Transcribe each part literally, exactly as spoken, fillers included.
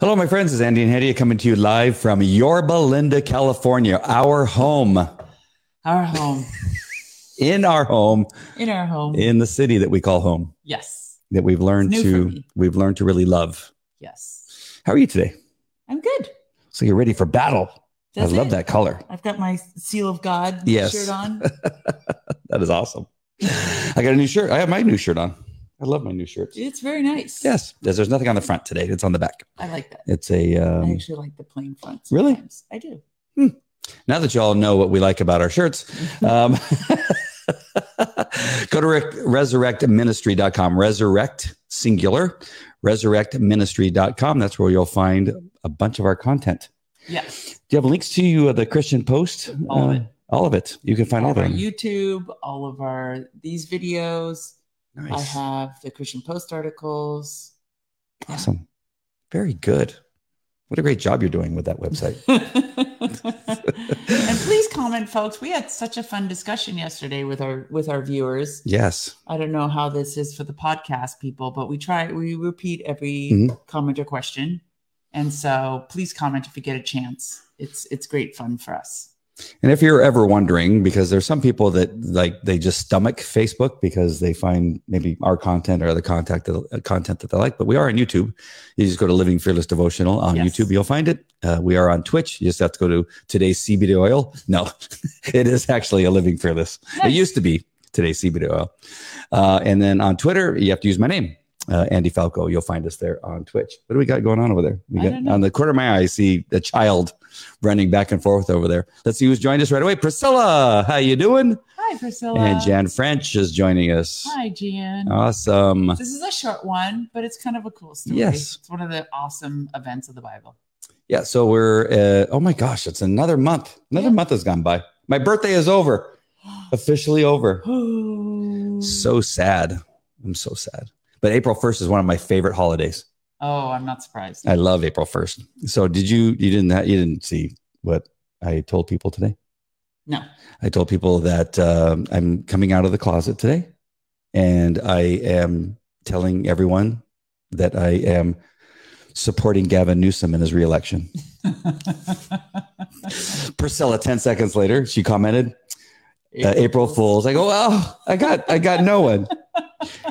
Hello, my friends. It's Andy and Hattie coming to you live from Yorba Linda, California, our home. Our home. In our home. In our home. In the city that we call home. Yes. That we've learned to we've learned to really love. Yes. How are you today? I'm good. So you're ready for battle. That's I love it. That color. I've got my seal of God yes. shirt on. That is awesome. I got a new shirt. I have my new shirt on. I love my new shirts. It's very nice. Yes. There's nothing on the front today. It's on the back. I like that. It's a... Um, I actually like the plain front. Sometimes. Really? I do. Hmm. Now that you all know what we like about our shirts, um, go to re- resurrect ministry dot com. Resurrect, singular, resurrect ministry dot com. That's where you'll find a bunch of our content. Yes. Do you have links to uh, the Christian Post? All uh, of it. All of it. You can find all, all of them. YouTube, all of our these videos. Nice. I have the Christian Post articles. Awesome. Yeah. Very good. What a great job you're doing with that website. And please comment, folks. We had such a fun discussion yesterday with our with our viewers. Yes. I don't know how this is for the podcast people, but we try we repeat every mm-hmm. comment or question. And so please comment if you get a chance. It's it's great fun for us. And if you're ever wondering, because there's some people that like they just stomach Facebook because they find maybe our content or other content that, content that they like, but we are on YouTube. You just go to Living Fearless Devotional on yes. YouTube. You'll find it. Uh, we are on Twitch. You just have to go to Today's C B D Oil. No, it is actually a Living Fearless. Nice. It used to be Today's C B D Oil. Uh, and then on Twitter, you have to use my name. Uh, Andy Falco, you'll find us there on Twitch. What do we got going on over there? We got, on the corner of my eye, I see a child running back and forth over there. Let's see who's joined us right away. Priscilla, how you doing? Hi, Priscilla. And Jan French is joining us. Hi, Jan. Awesome. This is a short one, but it's kind of a cool story. Yes. It's one of the awesome events of the Bible. Yeah, so we're, uh, oh my gosh, it's another month. Another yeah. month has gone by. My birthday is over. Officially over. So sad. I'm so sad. But April first is one of my favorite holidays. Oh, I'm not surprised. I love April first. So did you, you didn't, you didn't see what I told people today? No. I told people that um, I'm coming out of the closet today and I am telling everyone that I am supporting Gavin Newsom in his reelection. Priscilla, ten seconds later, she commented, April, uh, April Fools. I go, well, I got, I got no one.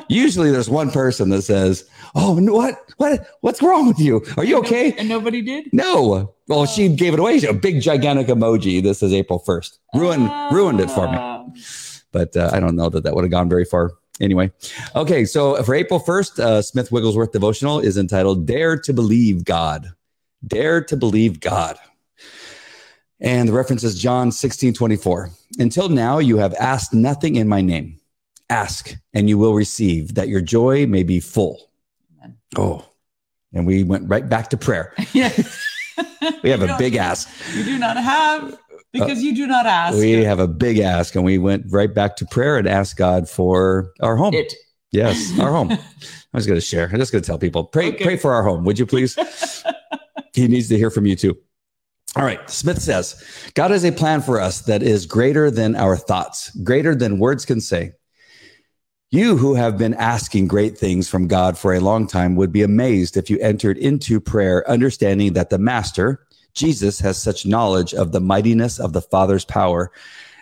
Usually there's one person that says, oh, what, what, what's wrong with you? Are you okay? And nobody did? No. Well, oh. She gave it away. A big, gigantic emoji. This is April first. Ruined, oh. ruined it for me. But uh, I don't know that that would have gone very far. Anyway. Okay. So for April first, uh, Smith Wigglesworth devotional is entitled Dare to Believe God. Dare to Believe God. And the reference is John sixteen twenty-four. Until now, you have asked nothing in my name. Ask and you will receive that your joy may be full. Amen. Oh, and we went right back to prayer. Yeah. We have a big ask. You do not have because uh, you do not ask. We have a big ask and we went right back to prayer and asked God for our home. It. Yes, our home. I was going to share. I'm just going to tell people, pray, okay. pray for our home. Would you please? He needs to hear from you too. All right. Smith says, God has a plan for us that is greater than our thoughts, greater than words can say. You who have been asking great things from God for a long time would be amazed if you entered into prayer, understanding that the Master, Jesus, has such knowledge of the mightiness of the Father's power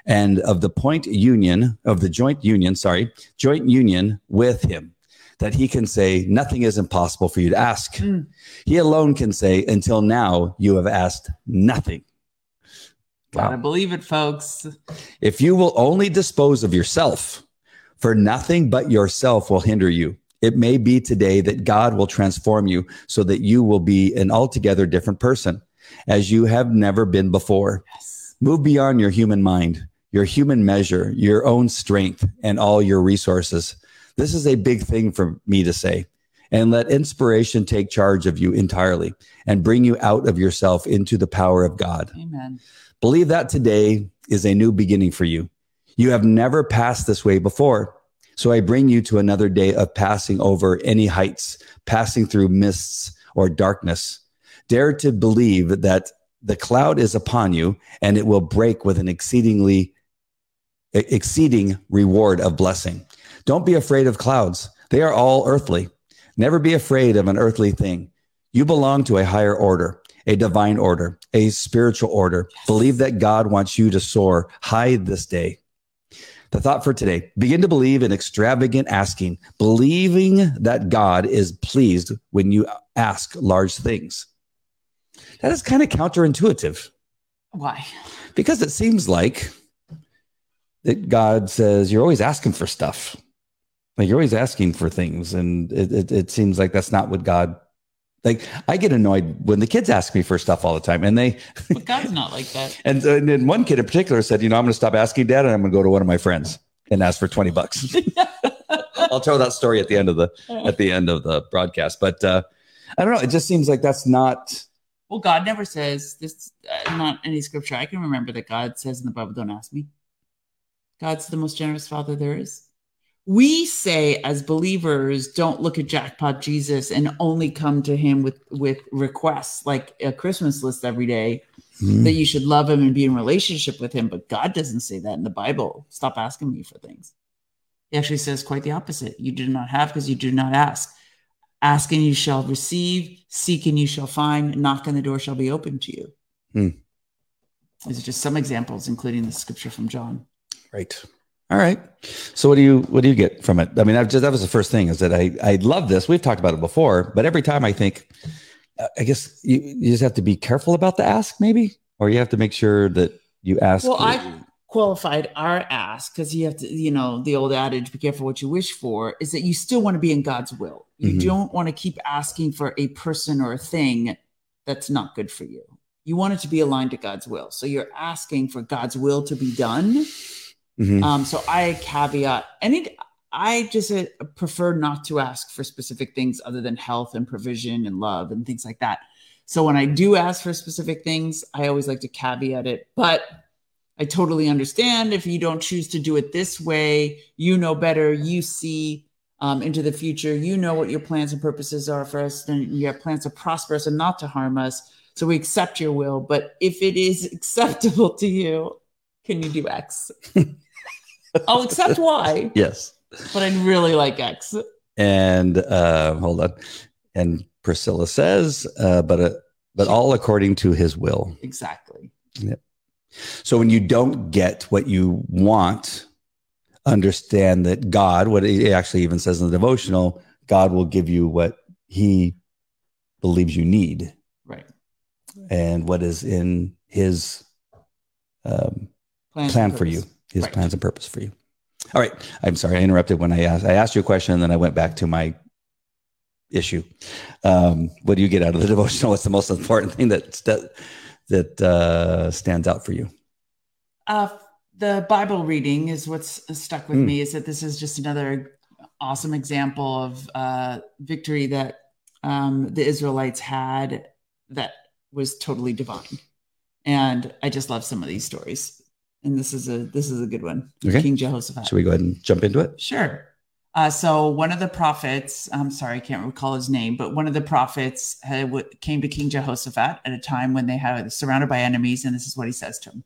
and of the point union of the joint union, sorry, joint union with him, that he can say, nothing is impossible for you to ask. Mm. He alone can say, until now, you have asked nothing. Wow. Gotta believe it, folks. If you will only dispose of yourself, for nothing but yourself will hinder you. It may be today that God will transform you so that you will be an altogether different person as you have never been before. Yes. Move beyond your human mind, your human measure, your own strength, and all your resources. This is a big thing for me to say. And let inspiration take charge of you entirely and bring you out of yourself into the power of God. Amen. Believe that today is a new beginning for you. You have never passed this way before, so I bring you to another day of passing over any heights, passing through mists or darkness. Dare to believe that the cloud is upon you, and it will break with an exceedingly exceeding reward of blessing. Don't be afraid of clouds. They are all earthly. Never be afraid of an earthly thing. You belong to a higher order, a divine order, a spiritual order. Yes. Believe that God wants you to soar high this day. The thought for today, begin to believe in extravagant asking, believing that God is pleased when you ask large things. That is kind of counterintuitive. Why? Because it seems like that God says you're always asking for stuff. Like you're always asking for things. And it, it, it seems like that's not what God, like I get annoyed when the kids ask me for stuff all the time and they. But God's not like that. And, and then one kid in particular said, you know, I'm going to stop asking Dad and I'm going to go to one of my friends and ask for twenty bucks. I'll tell that story at the end of the, at the end of the broadcast. But uh, I don't know. It just seems like that's not. Well, God never says this, uh, not any scripture. I can remember that God says in the Bible, don't ask me. God's the most generous father there is. We say as believers, don't look at Jackpot Jesus and only come to him with, with requests like a Christmas list every day mm. that you should love him and be in relationship with him. But God doesn't say that in the Bible. Stop asking me for things. He actually says quite the opposite. You do not have because you do not ask. Ask and you shall receive, seek and you shall find, knock and the door shall be opened to you. Mm. These are just some examples, including the scripture from John. Right. All right. So what do you what do you get from it? I mean, I've just, that was the first thing is that I, I love this. We've talked about it before, but every time I think, I guess you, you just have to be careful about the ask maybe, or you have to make sure that you ask. Well, I qualified our ask because you have to, you know, the old adage, be careful what you wish for, is that you still want to be in God's will. You mm-hmm. don't want to keep asking for a person or a thing that's not good for you. You want it to be aligned to God's will. So you're asking for God's will to be done. Mm-hmm. Um, so I caveat any, I just uh, prefer not to ask for specific things other than health and provision and love and things like that. So when I do ask for specific things, I always like to caveat it, but I totally understand if you don't choose to do it this way, you know better, you see um, into the future, you know what your plans and purposes are for us and you have plans to prosper us and not to harm us. So we accept your will, but if it is acceptable to you, can you do X? I'll accept Y. Yes. But I'd really like X. And uh, hold on. And Priscilla says, uh, but uh, but all according to his will. Exactly. Yep. So when you don't get what you want, understand that God, what it actually even says in the devotional, God will give you what he believes you need. Right. And what is in his um, plan, plan for you. His right. plans and purpose for you. All right. I'm sorry. I interrupted when I asked, I asked you a question and then I went back to my issue. Um, what do you get out of the devotional? What's the most important thing that, st- that uh, stands out for you? Uh, the Bible reading is what's stuck with mm. me, is that this is just another awesome example of uh, victory that um, the Israelites had that was totally divine. And I just love some of these stories. And this is a this is a good one. Okay. King Jehoshaphat. Should we go ahead and jump into it? Sure. Uh, so one of the prophets, I'm sorry, I can't recall his name, but one of the prophets had, w- came to King Jehoshaphat at a time when they had surrounded by enemies. And this is what he says to him.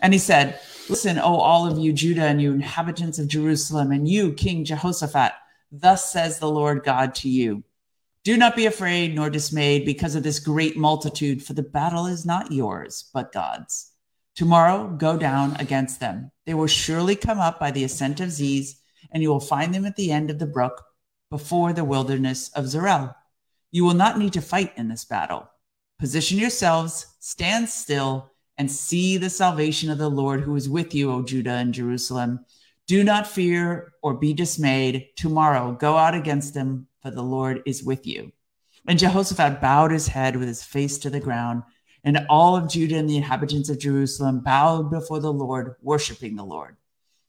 And he said, listen, O all of you, Judah, and you inhabitants of Jerusalem, and you, King Jehoshaphat, thus says the Lord God to you. Do not be afraid nor dismayed because of this great multitude, for the battle is not yours, but God's. Tomorrow, go down against them. They will surely come up by the ascent of Ziz, and you will find them at the end of the brook before the wilderness of Zorel. You will not need to fight in this battle. Position yourselves, stand still, and see the salvation of the Lord who is with you, O Judah and Jerusalem. Do not fear or be dismayed. Tomorrow, go out against them, for the Lord is with you. And Jehoshaphat bowed his head with his face to the ground, and all of Judah and the inhabitants of Jerusalem bowed before the Lord, worshiping the Lord.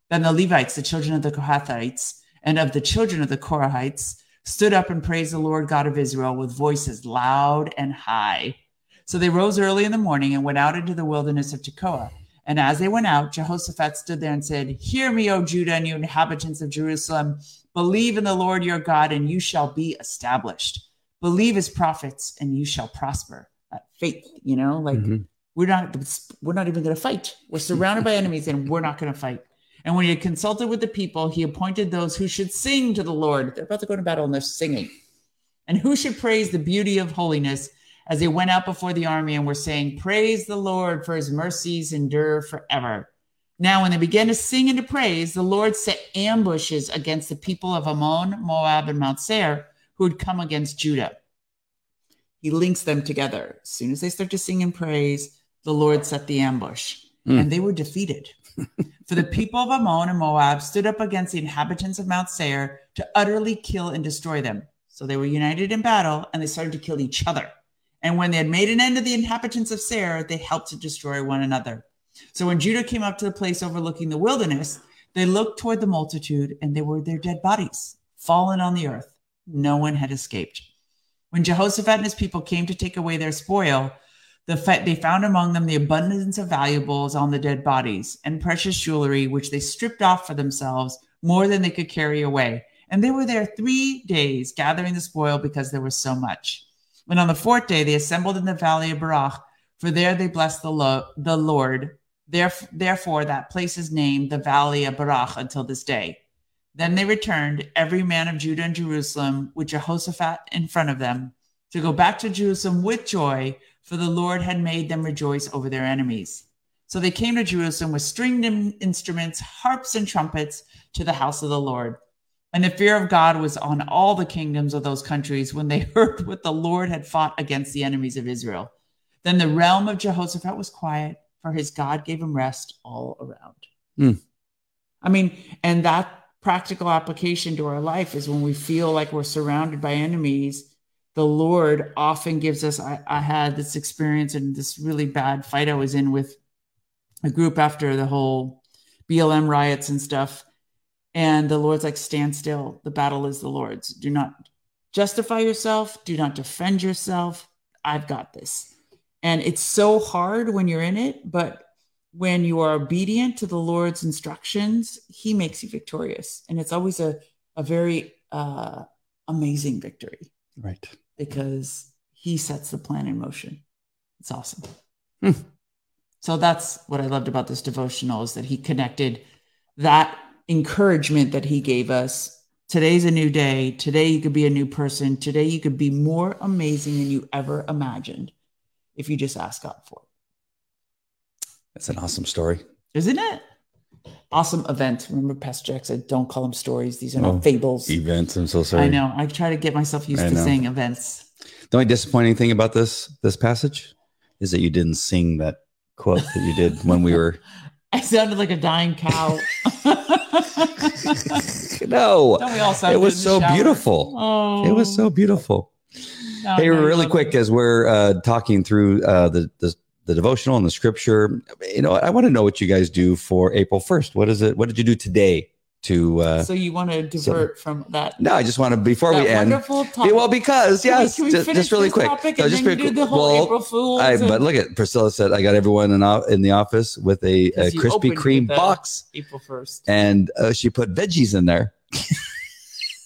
Then the Levites, the children of the Kohathites, and of the children of the Korahites, stood up and praised the Lord God of Israel with voices loud and high. So they rose early in the morning and went out into the wilderness of Tekoa. And as they went out, Jehoshaphat stood there and said, Hear me, O Judah and you inhabitants of Jerusalem. Believe in the Lord your God, and you shall be established. Believe his prophets, and you shall prosper. Faith, you know, like mm-hmm. we're not, we're not even going to fight. We're surrounded by enemies and we're not going to fight. And when he had consulted with the people, he appointed those who should sing to the Lord. They're about to go into battle and they're singing. And who should praise the beauty of holiness as they went out before the army and were saying, praise the Lord, for his mercies endure forever. Now, when they began to sing and to praise, the Lord set ambushes against the people of Ammon, Moab, and Mount Seir, who had come against Judah. He links them together. As soon as they start to sing and praise, the Lord set the ambush, mm. and they were defeated. For the people of Ammon and Moab stood up against the inhabitants of Mount Seir to utterly kill and destroy them. So they were united in battle, and they started to kill each other. And when they had made an end of the inhabitants of Seir, they helped to destroy one another. So when Judah came up to the place overlooking the wilderness, they looked toward the multitude, and they were their dead bodies, fallen on the earth. No one had escaped. When Jehoshaphat and his people came to take away their spoil, the fe- they found among them the abundance of valuables on the dead bodies and precious jewelry, which they stripped off for themselves, more than they could carry away. And they were there three days gathering the spoil, because there was so much. And on the fourth day, they assembled in the Valley of Berachah, for there they blessed the, lo- the Lord. Theref- therefore, that place is named the Valley of Berachah until this day. Then they returned, every man of Judah and Jerusalem, with Jehoshaphat in front of them, to go back to Jerusalem with joy, for the Lord had made them rejoice over their enemies. So they came to Jerusalem with stringed instruments, harps, and trumpets to the house of the Lord. And the fear of God was on all the kingdoms of those countries when they heard what the Lord had fought against the enemies of Israel. Then the realm of Jehoshaphat was quiet, for his God gave him rest all around. Mm. I mean, and that practical application to our life is when we feel like we're surrounded by enemies, the Lord often gives us, I, I had this experience in this really bad fight I was in with a group after the whole B L M riots and stuff. And the Lord's like, stand still. The battle is the Lord's. Do not justify yourself. Do not defend yourself. I've got this. And it's so hard when you're in it, but when you are obedient to the Lord's instructions, he makes you victorious. And it's always a, a very uh, amazing victory. Right. Because he sets the plan in motion. It's awesome. Hmm. So that's what I loved about this devotional, is that he connected that encouragement that he gave us. Today's a new day. Today you could be a new person. Today you could be more amazing than you ever imagined if you just ask God for it. That's an awesome story. Isn't it? Awesome event. Remember Pastor Jack said, don't call them stories. These are oh, not fables. Events. I'm so sorry. I know. I try to get myself used I to know. saying events. The only disappointing thing about this this passage is that you didn't sing that quote that you did when we were... I sounded like a dying cow. No. Don't we all sound it was so shower? beautiful. Oh. It was so beautiful. No, hey, no, really no. quick, as we're uh, talking through uh, the... the the devotional and the scripture, you know, I want to know what you guys do for April first. What is it? What did you do today to, uh, so you want to divert so, from that? No, I just want to, before we end, yeah, well, because yes, can we, can we just, just really quick, so just pretty, do the whole well, April Fools I, and, but look at Priscilla said, I got everyone in, in the office with a, a Krispy Kreme box April first. And uh, she put veggies in there.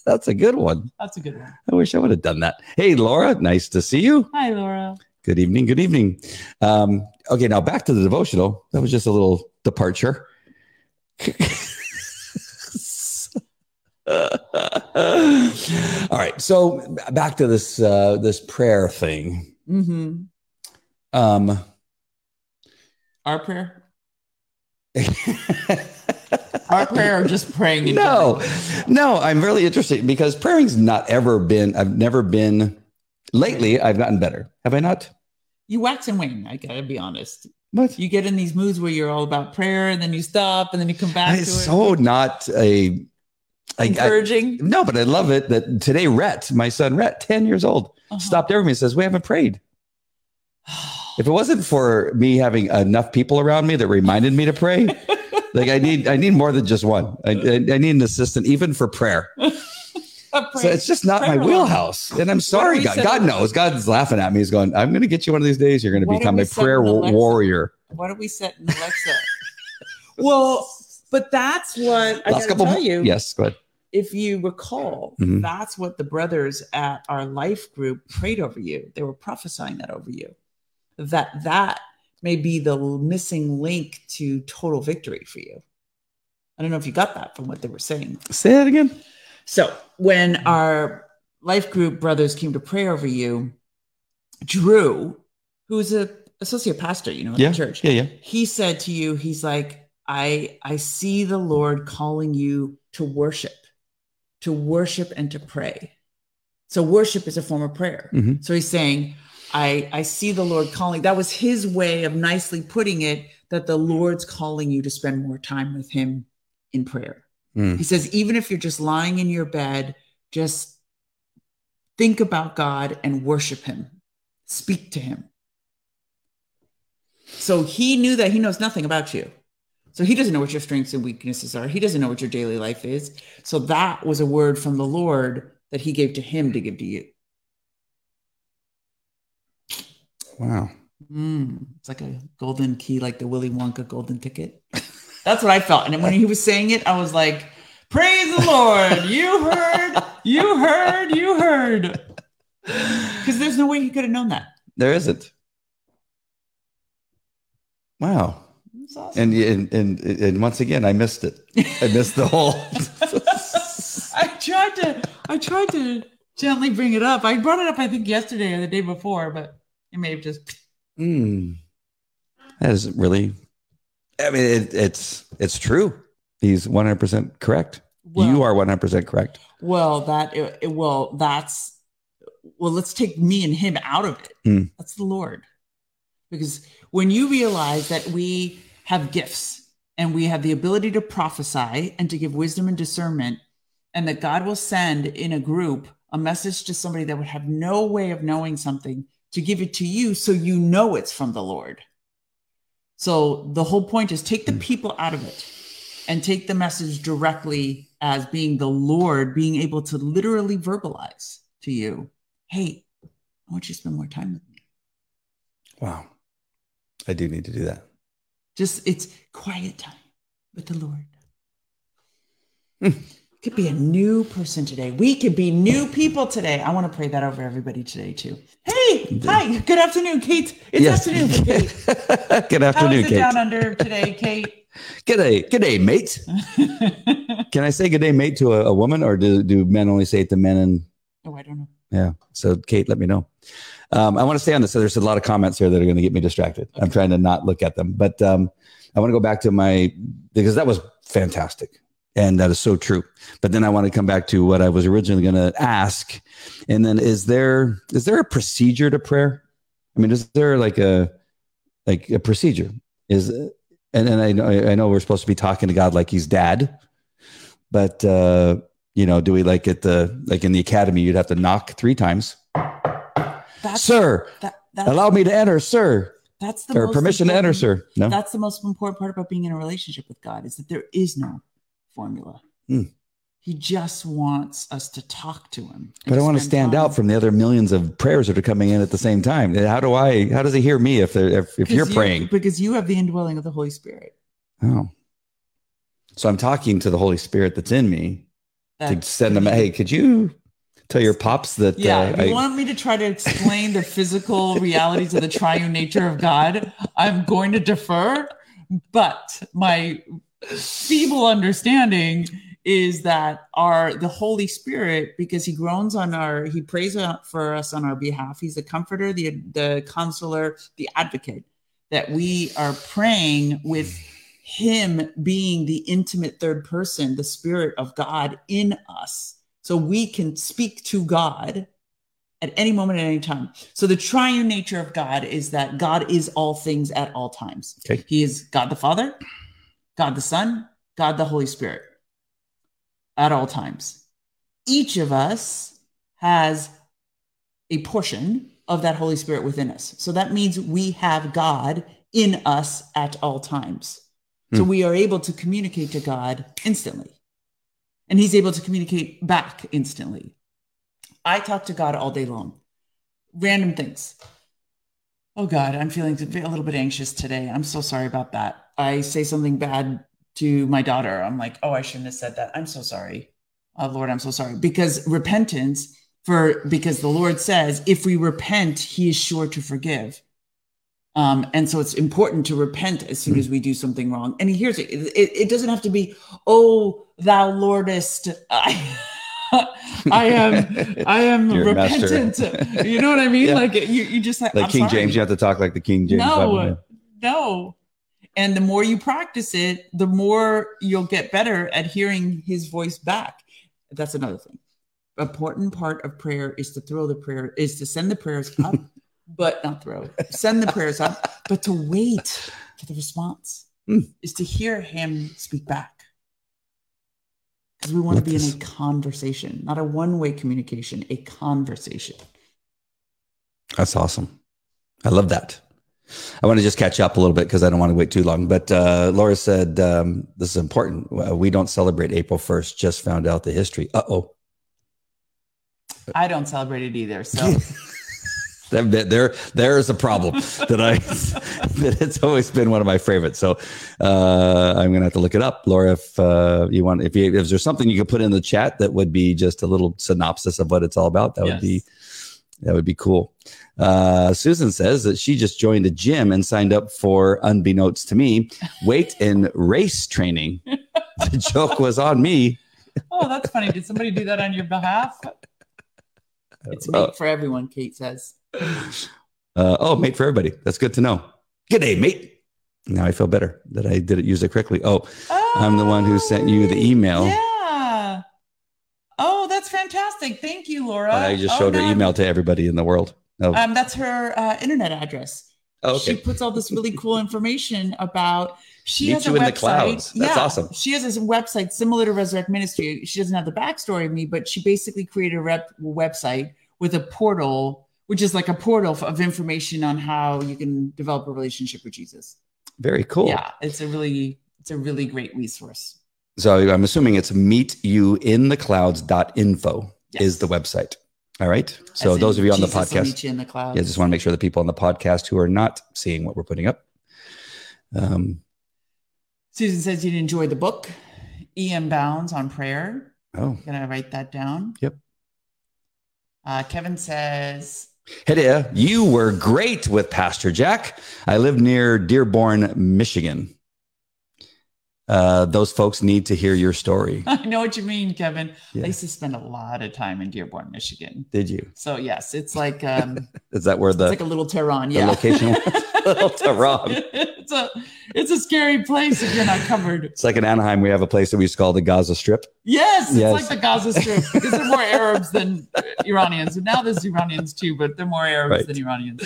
That's a good one. That's a good one. I wish I would have done that. Hey, Laura, nice to see you. Hi, Laura. Good evening. Good evening. Um, okay, now back to the devotional. That was just a little departure. All right, so back to this uh, this prayer thing. Mm-hmm. Um, Our prayer? Our prayer or just praying? In no, prayer? no, I'm really interested because praying's not ever been, I've never been, lately, I've gotten better. Have I not? You wax and wane, I gotta be honest. What? You get in these moods where you're all about prayer, and then you stop, and then you come back it's to it. It's so not a... I, encouraging? I, no, but I love it that today, Rhett, my son Rhett, ten years old, uh-huh. stopped over me and says, we haven't prayed. If it wasn't for me having enough people around me that reminded me to pray, like I need I need more than just one. I, I, I need an assistant, even for prayer. So it's just not my wheelhouse. And I'm sorry, God. God knows. God's laughing at me. He's going, I'm going to get you one of these days. You're going to become a prayer warrior. Why don't we set an Alexa? Well, but that's what I got to tell you. Yes, go ahead. If you recall, mm-hmm. that's what the brothers at our life group prayed over you. They were prophesying that over you. That that may be the missing link to total victory for you. I don't know if you got that from what they were saying. Say that again. So when our life group brothers came to pray over you, Drew, who is a associate pastor, you know, at yeah. the church, yeah, yeah. he said to you, he's like, I I see the Lord calling you to worship, to worship and to pray. So worship is a form of prayer. Mm-hmm. So he's saying, I, I see the Lord calling. That was his way of nicely putting it, that the Lord's calling you to spend more time with him in prayer. Mm. He says, even if you're just lying in your bed, just think about God and worship him. Speak to him. So he knew that he knows nothing about you. So he doesn't know what your strengths and weaknesses are. He doesn't know what your daily life is. So that was a word from the Lord that he gave to him to give to you. Wow. Mm, it's like a golden key, like the Willy Wonka golden ticket. That's what I felt. And when he was saying it, I was like, praise the Lord. You heard, you heard, you heard. Because there's no way he could have known that. There isn't. Wow. That's awesome. And, and, and, and once again, I missed it. I missed the whole. I tried to, I tried to gently bring it up. I brought it up, I think yesterday or the day before, but it may have just. Mm. That isn't really, I mean, it, it's, it's true. He's one hundred percent correct. Well, you are one hundred percent correct. Well, that, it, it, well, that's, well, let's take me and him out of it. Mm. That's the Lord. Because when you realize that we have gifts and we have the ability to prophesy and to give wisdom and discernment, and that God will send in a group a message to somebody that would have no way of knowing something to give it to you so you know it's from the Lord. So the whole point is take the people out of it and take the message directly as being the Lord, being able to literally verbalize to you, hey, I want you to spend more time with me. Wow. I do need to do that. Just, it's quiet time with the Lord. Mm. It could be a new person today. We could be new people today. I want to pray that over everybody today, too. Hey, yeah. Hi, good afternoon, Kate. It's yes. afternoon for Kate. Good afternoon, Kate. Down under today, Kate. G'day, g'day, mate. Can I say g'day, mate, to a, a woman, or do, do men only say it to men? And oh, I don't know. Yeah. So, Kate, let me know. Um, I want to stay on this. So there's a lot of comments here that are going to get me distracted. Okay. I'm trying to not look at them, but um, I want to go back to my, because that was fantastic. And that is so true. But then I want to come back to what I was originally going to ask. And then is there, is there a procedure to prayer? I mean, is there like a, like a procedure is, and, and I know, I know we're supposed to be talking to God like he's dad, but uh, you know, do we like at the, like in the academy, you'd have to knock three times. That's, sir, that, that's, allow me to enter, sir. That's the or most permission to enter, sir. No, that's the most important part about being in a relationship with God is that there is no formula. Mm. He just wants us to talk to him. But I want to stand time. out from the other millions of prayers that are coming in at the same time. How do I? How does he hear me if if, if you're you, praying? Because you have the indwelling of the Holy Spirit. Oh, so I'm talking to the Holy Spirit that's in me that's to send him. Hey, could you? Tell your pops that. Yeah, uh, if you I, want me to try to explain the physical realities of the triune nature of God, I'm going to defer. But my feeble understanding is that our the Holy Spirit, because He groans on our, He prays for us on our behalf. He's the Comforter, the the Counselor, the Advocate. That we are praying with Him being the intimate third person, the Spirit of God in us. So we can speak to God at any moment, at any time. So the triune nature of God is that God is all things at all times. Okay. He is God the Father, God the Son, God the Holy Spirit at all times. Each of us has a portion of that Holy Spirit within us. So that means we have God in us at all times. Hmm. So we are able to communicate to God instantly. And he's able to communicate back instantly. I talk to God all day long. Random things. Oh, God, I'm feeling a little bit anxious today. I'm so sorry about that. I say something bad to my daughter. I'm like, oh, I shouldn't have said that. I'm so sorry. Oh, Lord, I'm so sorry. Because repentance, for because the Lord says, if we repent, he is sure to forgive. Um, and so it's important to repent as soon as we do something wrong. And here's it. It, it doesn't have to be, oh, thou Lordest. I, I am, I am You're repentant. You know what I mean? Yeah. Like you, you just like, like I'm King sorry. James. You have to talk like the King James. No, Bible. no. And the more you practice it, the more you'll get better at hearing his voice back. That's another thing. Important part of prayer is to throw the prayer is to send the prayers up, but not throw. Send the prayers up, but to wait for the response mm. is to hear him speak back. Because we want to be in a conversation, not a one-way communication, a conversation. That's awesome. I love that. I want to just catch up a little bit because I don't want to wait too long. But uh, Laura said, um, this is important. We don't celebrate April first. Just found out the history. Uh-oh. I don't celebrate it either. So there, there is a problem that I, that it's always been one of my favorites. So uh, I'm going to have to look it up, Laura, if uh, you want, if, you, if there's something you could put in the chat that would be just a little synopsis of what it's all about, that yes. would be, that would be cool. Uh, Susan says that she just joined a gym and signed up for, unbeknownst to me, weight and race training. The joke was on me. Oh, that's funny. Did somebody do that on your behalf? It's made for everyone, Kate says. Uh, oh, made for everybody. That's good to know. Good day, mate. Now I feel better that I didn't use it correctly. Oh, oh, I'm the one who sent you the email. Yeah. Oh, that's fantastic. Thank you, Laura. Uh, I just showed oh, her no. email to everybody in the world. Oh. Um, that's her uh, internet address. Oh, okay. She puts all this really cool information about. She Meet has you a in website. The clouds. That's yeah. awesome. She has a website similar to Resurrect Ministry. She doesn't have the backstory of me, but she basically created a rep- website with a portal, which is like a portal of information on how you can develop a relationship with Jesus. Very cool. Yeah, it's a really, it's a really great resource. So I'm assuming it's meet you in the clouds dot info yes. is the website. All right. So those of you on the podcast, I yeah, just want to make sure the people on the podcast who are not seeing what we're putting up. Um, Susan says you'd enjoy the book, E M Bounds on Prayer. Oh, going to write that down. Yep. Uh, Kevin says, hey there, you were great with Pastor Jack. I live near Dearborn, Michigan. Uh, those folks need to hear your story. I know what you mean, Kevin. Yeah. I used to spend a lot of time in Dearborn, Michigan. Did you? So yes, it's like um, is that where the it's like a little Tehran? Yeah, location. Little Tehran. It's a it's a scary place if you're not covered. It's like in Anaheim, we have a place that we used to call the Gaza Strip. Yes, it's yes. like the Gaza Strip because there are more Arabs than Iranians. And now there's Iranians too, but they're more Arabs right. than Iranians.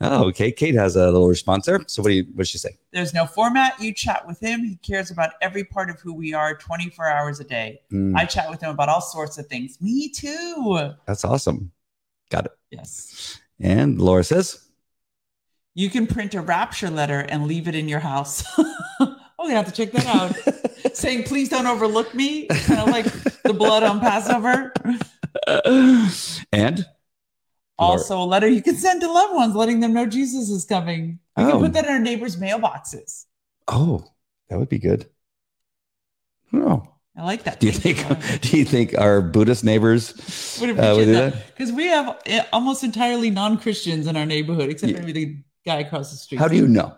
Oh, okay. Kate has a little response there. So what do you what she say? There's no format. You chat with him. He cares about every part of who we are twenty-four hours a day. Mm. I chat with him about all sorts of things. Me too. That's awesome. Got it. Yes. And Laura says, you can print a rapture letter and leave it in your house. Oh, I'm going to have to check that out. Saying, please don't overlook me. Kind of like the blood on Passover. And? Also Laura. A letter you can send to loved ones, letting them know Jesus is coming. You oh. can put that in our neighbors' mailboxes. Oh, that would be good. Oh. I like that. Do you think do you think our Buddhist neighbors would appreciate uh, would do that? Because we have almost entirely non-Christians in our neighborhood, except yeah. maybe the guy across the street. How do you know?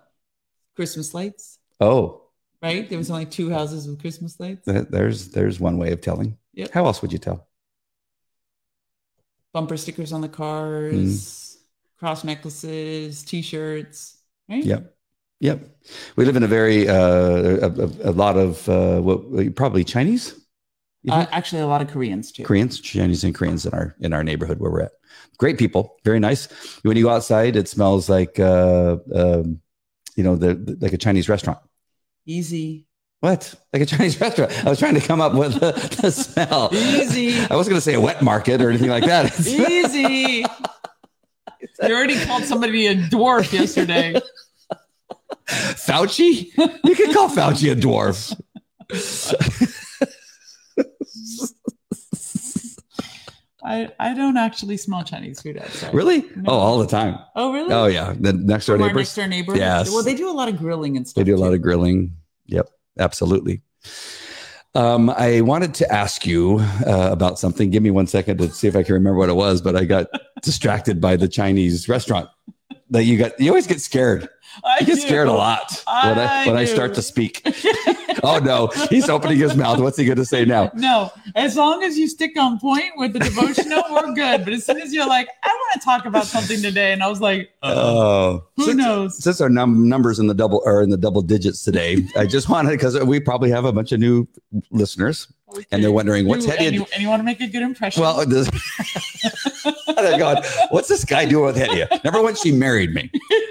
Christmas lights. Oh. Right? There was only two houses with Christmas lights. There's there's one way of telling. Yep. How else would you tell? Bumper stickers on the cars, mm. cross necklaces, T-shirts. Right? Yep. Yep. We live in a very, uh, a, a, a lot of, uh, what, probably Chinese. Uh, actually, a lot of Koreans too. Koreans, Chinese and Koreans in our in our neighborhood where we're at. Great people. Very nice. When you go outside, it smells like, uh, um, you know, the, the like a Chinese restaurant. Easy. What? Like a Chinese restaurant. I was trying to come up with the, the smell. Easy. I wasn't going to say a wet market or anything like that. Easy. You already called somebody a dwarf yesterday. Fauci? You can call Fauci a dwarf. I I don't actually smell Chinese food outside. Really? No. Oh, all the time. Oh, really? Oh, yeah. The next door neighbors. Next door neighbors. Yes. Well, they do a lot of grilling and stuff. They do a lot too. of grilling. Yep, absolutely. Um, I wanted to ask you uh, about something. Give me one second to see if I can remember what it was, but I got distracted by the Chinese restaurant that you got. You always get scared. I, I get do. scared a lot I when, I, when I start to speak. Oh, no. He's opening his mouth. What's he going to say now? No. As long as you stick on point with the devotional, we're good. But as soon as you're like, I want to talk about something today. And I was like, oh, uh, who since, knows? Since our num- numbers in the double are in the double digits today, I just wanted, because we probably have a bunch of new listeners. Okay. And they're wondering what's Hattie. And you, and you want to make a good impression. Well, this, God, what's this guy doing with Hattie? Remember when she married me?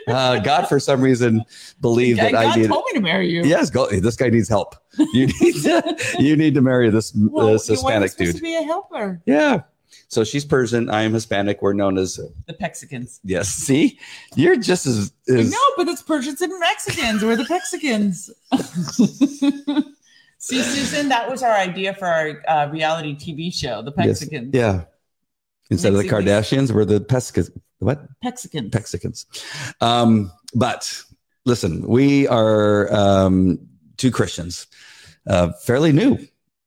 Uh, God, for some reason, believed that God I needed. God told me to marry you. Yes, go, this guy needs help. You need to, you need to marry this, well, this Hispanic dude. To be a helper. Yeah. So she's Persian. I am Hispanic. We're known as the Pexicans. Yes. See, you're just as. as... No, but it's Persians and Mexicans. We're the Pexicans. See, Susan, that was our idea for our uh, reality T V show, The Pexicans. Yes. Yeah. Instead Mexicans. Of the Kardashians, we're the Pesicans. What? Pexicans. Pexicans. Um, but listen, we are um, two Christians, uh, fairly new.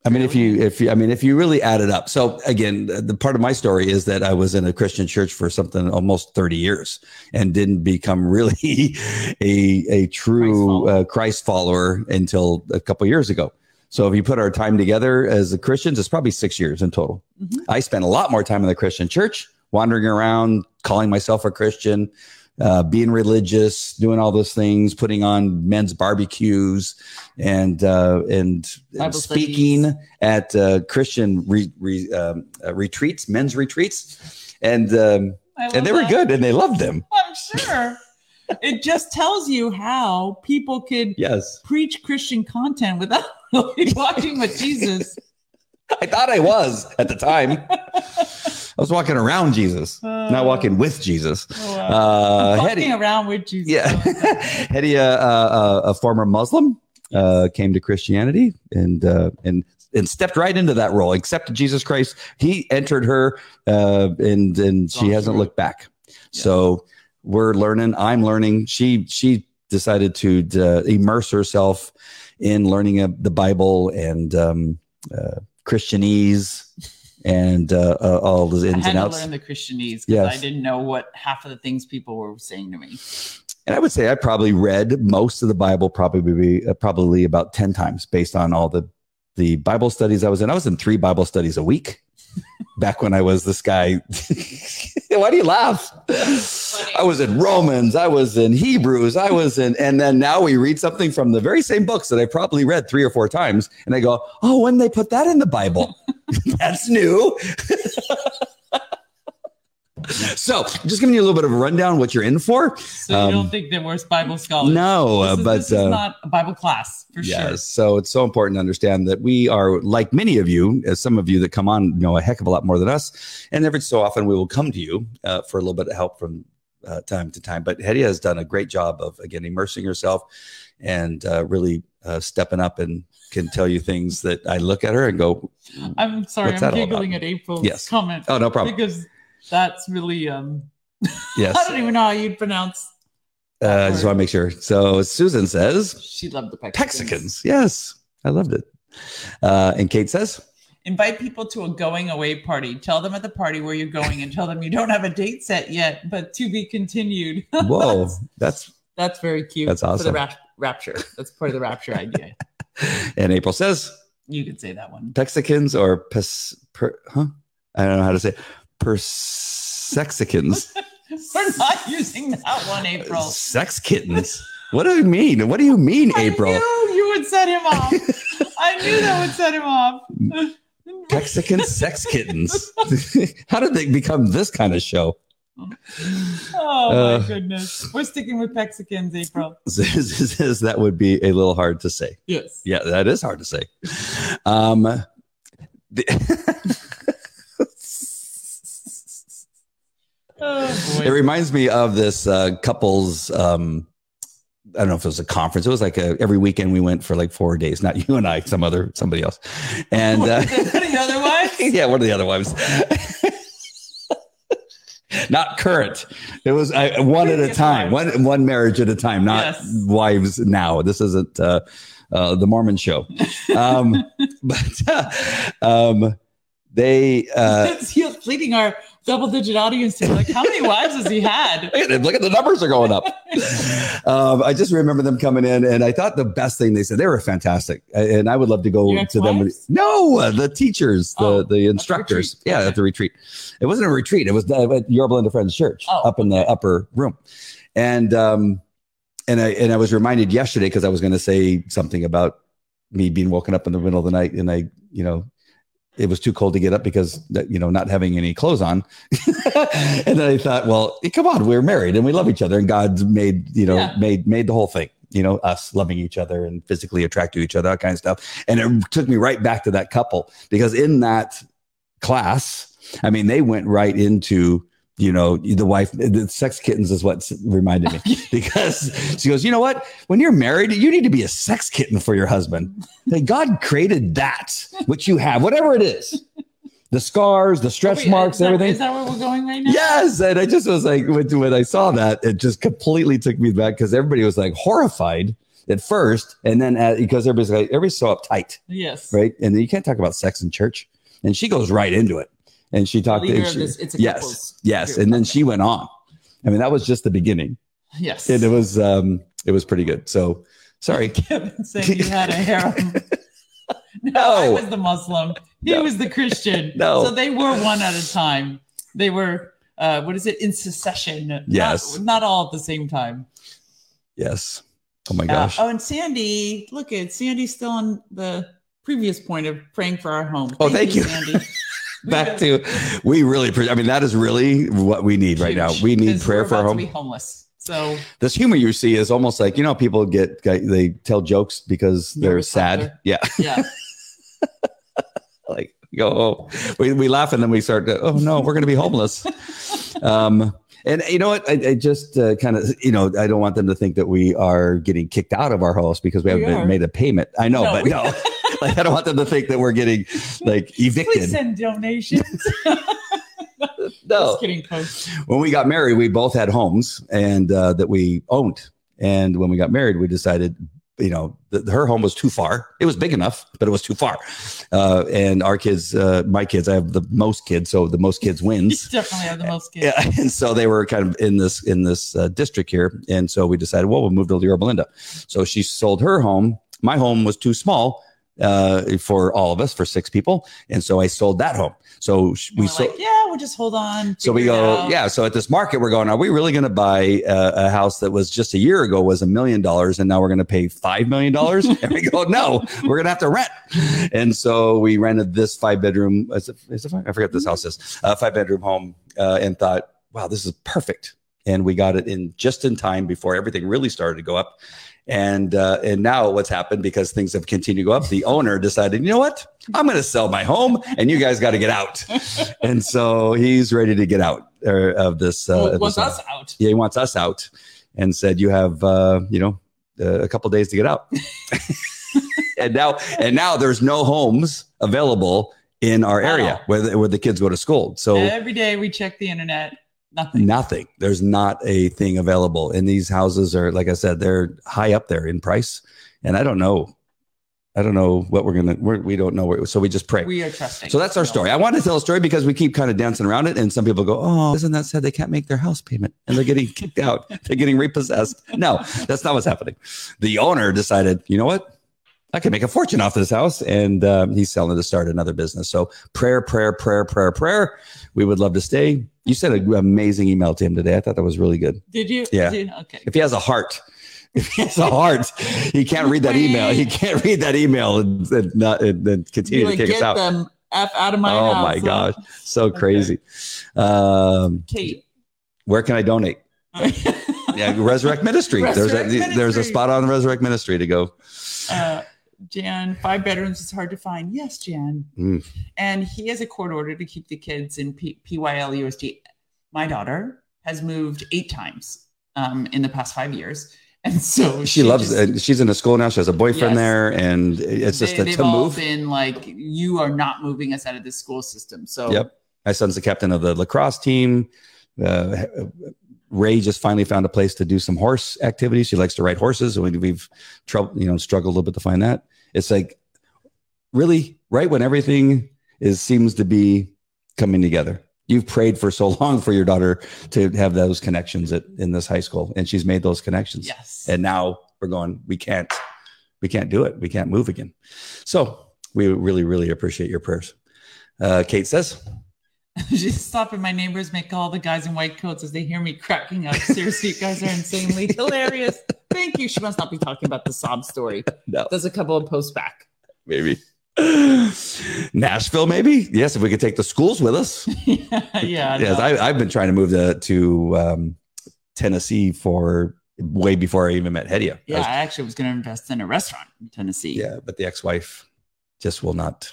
I mean, if you, if you, I mean, if you really add it up. So again, the part of my story is that I was in a Christian church for something almost thirty years and didn't become really a a true Christ, uh, Christ follower until a couple of years ago. So if you put our time together as the Christians, it's probably six years in total. Mm-hmm. I spent a lot more time in the Christian church, wandering around, calling myself a Christian, uh, being religious, doing all those things, putting on men's barbecues, and uh, and, and speaking studies. at uh, Christian re, re, um, uh, retreats, men's retreats, and um, and they that. were good, and they loved them. I'm sure. It just tells you how people could yes. preach Christian content without really walking with Jesus. I thought I was at the time. I was walking around Jesus, uh, not walking with Jesus. Oh, wow. uh, walking Hattie, around with Jesus. Yeah. Hattie, uh, uh, a former Muslim, uh, came to Christianity and uh, and and stepped right into that role, accepted Jesus Christ. He entered her, uh, and and she hasn't looked back. Yeah. So. We're learning. I'm learning. She she decided to uh, immerse herself in learning uh, the Bible and um, uh, Christianese and uh, uh, all the ins and outs. I had to learn the Christianese because yes. I didn't know what half of the things people were saying to me. And I would say I probably read most of the Bible probably uh, probably about ten times based on all the, the Bible studies I was in. I was in three Bible studies a week. Back when I was this guy, why do you laugh? I was in Romans, I was in Hebrews, I was in, and then now we read something from the very same books that I probably read three or four times. And I go, oh, when they put that in the Bible, that's new. So just giving you a little bit of a rundown what you're in for. So you um, don't think that we're Bible scholars. No, this is, but this is uh, not a Bible class for yeah, sure. So it's so important to understand that we are like many of you, as some of you that come on, you know, a heck of a lot more than us. And every so often we will come to you uh, for a little bit of help from uh, time to time. But Hattie has done a great job of, again, immersing herself and uh, really uh, stepping up and can tell you things that I look at her and go, I'm sorry, I'm giggling at April's yes. comment. Oh, no problem. Because that's really, um, yes. I don't even know how you'd pronounce that. Uh, I just want to make sure. So Susan says. She loved the Pexicans. Pexicans. Yes. I loved it. Uh, and Kate says. Invite people to a going away party. Tell them at the party where you're going and tell them you don't have a date set yet, but to be continued. Whoa. that's, that's that's very cute. That's awesome. For the rap- rapture. That's part of the rapture idea. And April says. You could say that one. Pexicans or pes, per, huh? I don't know how to say it. Persexicans. We're not using that one, April. Sex kittens. What do you mean? What do you mean, April? I knew you would set him off. I knew that would set him off. Mexican sex kittens. How did they become this kind of show? Oh, uh, my goodness. We're sticking with Mexicans, April. That would be a little hard to say. Yes. Yeah, that is hard to say. Um. The- Oh, it reminds me of this uh, couples. Um, I don't know if it was a conference. It was like a, every weekend we went for like four days. Not you and I, some other somebody else. And uh, one of the other wives. Yeah, one of the other wives. Not current. It was I, one at a time. One one marriage at a time. Not yes. wives now. This isn't uh, uh, the Mormon show. Um, but uh, um, they. Uh, He's bleeding our. double digit audience. Like, how many wives has he had? Look at the numbers are going up. um, I just remember them coming in, and I thought the best thing they said, they were fantastic. And I would love to go Your to ex-wives? them. No, the teachers, the, oh, the instructors. Yeah, okay. At the retreat. It wasn't a retreat. It was at Yorba Linda Friends Church oh, up in okay. the upper room. And, um, and I, and I was reminded yesterday, cause I was going to say something about me being woken up in the middle of the night, and I, you know, it was too cold to get up because, you know, not having any clothes on. And then I thought, well, come on, we're married and we love each other, and God's made, you know, yeah. made, made the whole thing, you know, us loving each other and physically attracted to each other, that kind of stuff. And it took me right back to that couple, because in that class, I mean, they went right into, you know, the wife, the sex kittens is what reminded me, because she goes, you know what, when you're married, you need to be a sex kitten for your husband. Like, God created that, which you have, whatever it is, the scars, the stretch Wait, marks, that, everything. Is that where we're going right now? Yes. And I just was like, when, when I saw that, it just completely took me back, because everybody was like horrified at first. And then at, because everybody's like, everybody's so uptight. Yes. Right. And then you can't talk about sex in church. And she goes right into it. And she talked to she, this, it's a yes, yes. And then she went on. I mean, that was just the beginning. Yes. And it was, um, it was pretty good. So sorry. Kevin said you had a harem. No, no, I was the Muslim. He no. was the Christian. No. So they were one at a time. They were, uh, what is it? In succession. Yes. Not, not all at the same time. Yes. Oh my gosh. Uh, oh, and Sandy, look at Sandy's still on the previous point of praying for our home. Thank oh, thank you, you. Sandy. Back to, we really, I mean, that is really what we need right now. We need prayer for our home. We're about to be homeless. So this humor you see is almost like, you know, people get, they tell jokes because they're sad. Yeah. Yeah. Like, go, oh, we, we laugh, and then we start to, oh no, we're going to be homeless. um, And you know what? I, I just uh, kind of, you know, I don't want them to think that we are getting kicked out of our house because we, we haven't are. made a payment. I know, no, but no. Like, I don't want them to think that we're getting like evicted. Please send donations. No, just kidding, folks. When we got married, we both had homes and uh, that we owned. And when we got married, we decided, you know, the, her home was too far. It was big enough, but it was too far. Uh, and our kids, uh, my kids, I have the most kids, so the most kids wins. You definitely have the most kids. Yeah, and so they were kind of in this in this uh, district here, and so we decided, well, we'll move to Yorba Linda. So she sold her home. My home was too small. Uh, for all of us, for six people, and so I sold that home. So we sold. Like, yeah, we'll just hold on. So we go. Yeah. So at this market, we're going, are we really going to buy a, a house that was just a year ago was a million dollars, and now we're going to pay five million dollars? And we go, no, we're going to have to rent. And so we rented this five bedroom. Is it, is it five? I forget this house is uh, five bedroom home, uh, and thought, wow, this is perfect. And we got it in just in time before everything really started to go up. And uh, and now what's happened, because things have continued to go up, the owner decided, you know what, I'm going to sell my home and you guys got to get out. And so he's ready to get out er, of this. Uh, he wants us out. Yeah, he wants us out, and said, you have, uh, you know, uh, a couple days to get out. and now and now there's no homes available in our wow. area where the, where the kids go to school. So every day we check the internet. Nothing. Nothing. There's not a thing available. And these houses are, like I said, they're high up there in price. And I don't know. I don't know what we're going to, we don't know. Where, so we just pray. We are trusting. So that's our story. I want to tell a story because we keep kind of dancing around it. And some people go, oh, isn't that sad? They can't make their house payment and they're getting kicked out. They're getting repossessed. No, that's not what's happening. The owner decided, you know what? I can make a fortune off this house. And um, he's selling to start another business. So prayer, prayer, prayer, prayer, prayer. We would love to stay. You sent an amazing email to him today. I thought that was really good. Did you? Yeah. Did, okay. If he has a heart, if he has a heart, he can't read that email. He can't read that email and, and not and, and continue you to kick us out. Get them F out of my oh house. Oh my gosh. So okay. crazy. Um, Kate. Where can I donate? Yeah, Resurrect Ministry. Resurrect there's a Ministry. There's a spot on the Resurrect Ministry to go. Uh, Jan, five bedrooms is hard to find. Yes, Jan. Mm. And he has a court order to keep the kids in P- PYLUSD. My daughter has moved eight times um, in the past five years. And so she, she loves just, it. She's in a school now. She has a boyfriend yes. there. And it's they, just a they've to all move. Been like, you are not moving us out of the school system. So, yep. My son's the captain of the lacrosse team. Uh, Ray just finally found a place to do some horse activities. She likes to ride horses. And we've trouble, you know, struggled a little bit to find that. It's like, really, right when everything is seems to be coming together, You've prayed for so long for your daughter to have those connections at, in this high school, and she's made those connections. Yes. And now we're going, we can't, we can't do it. We can't move again. So we really, really appreciate your prayers. Uh, Kate says, she's stopping. My neighbors make all the guys in white coats as they hear me cracking up. Seriously, you guys are insanely hilarious. Thank you. She must not be talking about the sob story. No. There's a couple of posts back. Maybe. Nashville, maybe. Yes, if we could take the schools with us. yeah, yeah. Yes, no. I, I've been trying to move to, to um, Tennessee for way before I even met Hattie. Yeah, I, was, I actually was going to invest in a restaurant in Tennessee. Yeah, but the ex-wife just will not,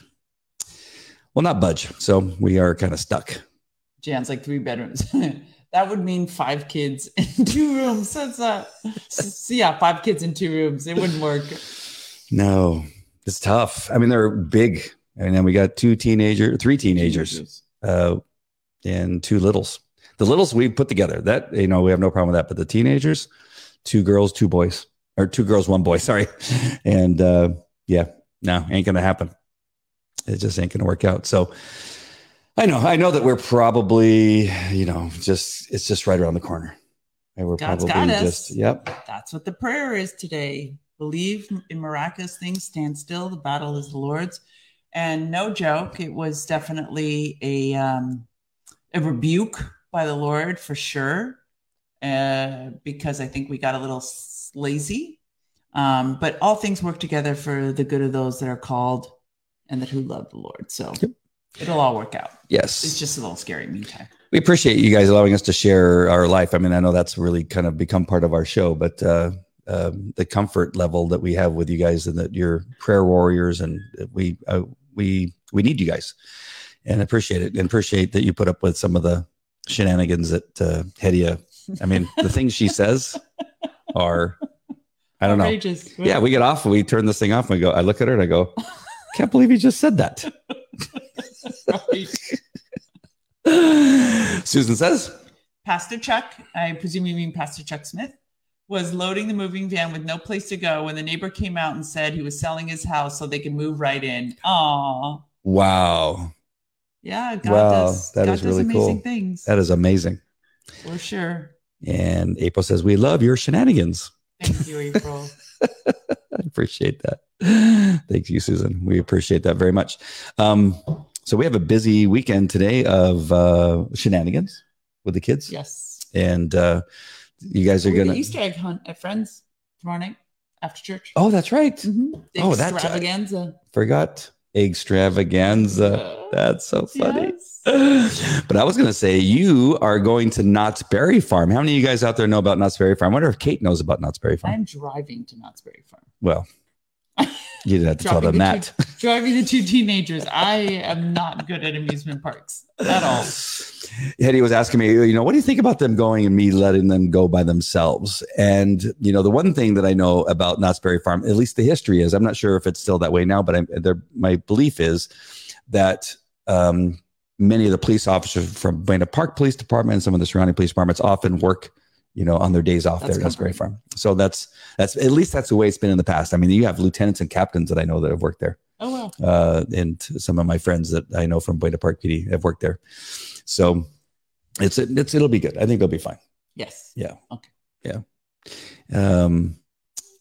will not budge. So we are kind of stuck. Jan's like three bedrooms. That would mean five kids in two rooms. That's uh, so yeah, five kids in two rooms. It wouldn't work. No. It's tough. I mean, they're big. And then we got two teenagers, three teenagers, teenagers. Uh, and two littles. The littles we put together. That, you know, we have no problem with that. But the teenagers, two girls, two boys. Or two girls, one boy, sorry. And uh, yeah, no, ain't going to happen. It just ain't going to work out. So I know, I know that we're probably, you know, just, it's just right around the corner. And we're God's probably just, yep. That's what the prayer is today. Believe in miraculous things, stand still. The battle is the Lord's. And no joke, it was definitely a um, a rebuke by the Lord for sure, uh, because I think we got a little lazy. Um, but all things work together for the good of those that are called and that who love the Lord. So yep. It'll all work out. Yes. It's just a little scary meantime. We appreciate you guys allowing us to share our life. I mean, I know that's really kind of become part of our show, but... Uh, Um, the comfort level that we have with you guys, and that you're prayer warriors, and we uh, we we need you guys, and appreciate it, and appreciate that you put up with some of the shenanigans that uh, Hattie. I mean, the things she says are, I don't outrageous. know. Yeah, we get off, we turn this thing off, and we go. I look at her and I go, can't believe you just said that. Susan says, Pastor Chuck. I presume you mean Pastor Chuck Smith. Was loading the moving van with no place to go when the neighbor came out and said he was selling his house so they could move right in. Aww. Wow. Yeah, God wow. does. That God is does really amazing cool. things. That is amazing. For sure. And April says, we love your shenanigans. Thank you, April. I appreciate that. Thank you, Susan. We appreciate that very much. Um, so we have a busy weekend today of uh, shenanigans with the kids. Yes. And uh you guys are going to Easter egg hunt at Friends tomorrow night after church. Oh, that's right. Mm-hmm. Oh, that's Eggstravaganza. Forgot Eggstravaganza. Uh, that's so funny. Yes. But I was going to say, you are going to Knott's Berry Farm. How many of you guys out there know about Knott's Berry Farm? I wonder if Kate knows about Knott's Berry Farm. I'm driving to Knott's Berry Farm. Well, you didn't have to tell them the that. Two, driving the two teenagers. I am not good at amusement parks at all. Hattie was asking me, you know, what do you think about them going and me letting them go by themselves? And, you know, the one thing that I know about Knott's Berry Farm, at least the history is, I'm not sure if it's still that way now, but I'm, my belief is that um, many of the police officers from Buena Park Police Department and some of the surrounding police departments often work, you know, on their days off that's there at Knott's Berry Farm. So that's, that's at least that's the way it's been in the past. I mean, you have lieutenants and captains that I know that have worked there. Oh, wow. Uh, and some of my friends that I know from Buena Park P D have worked there. So it's, it's, it'll be good. I think they'll be fine. Yes. Yeah. Okay. Yeah. Um,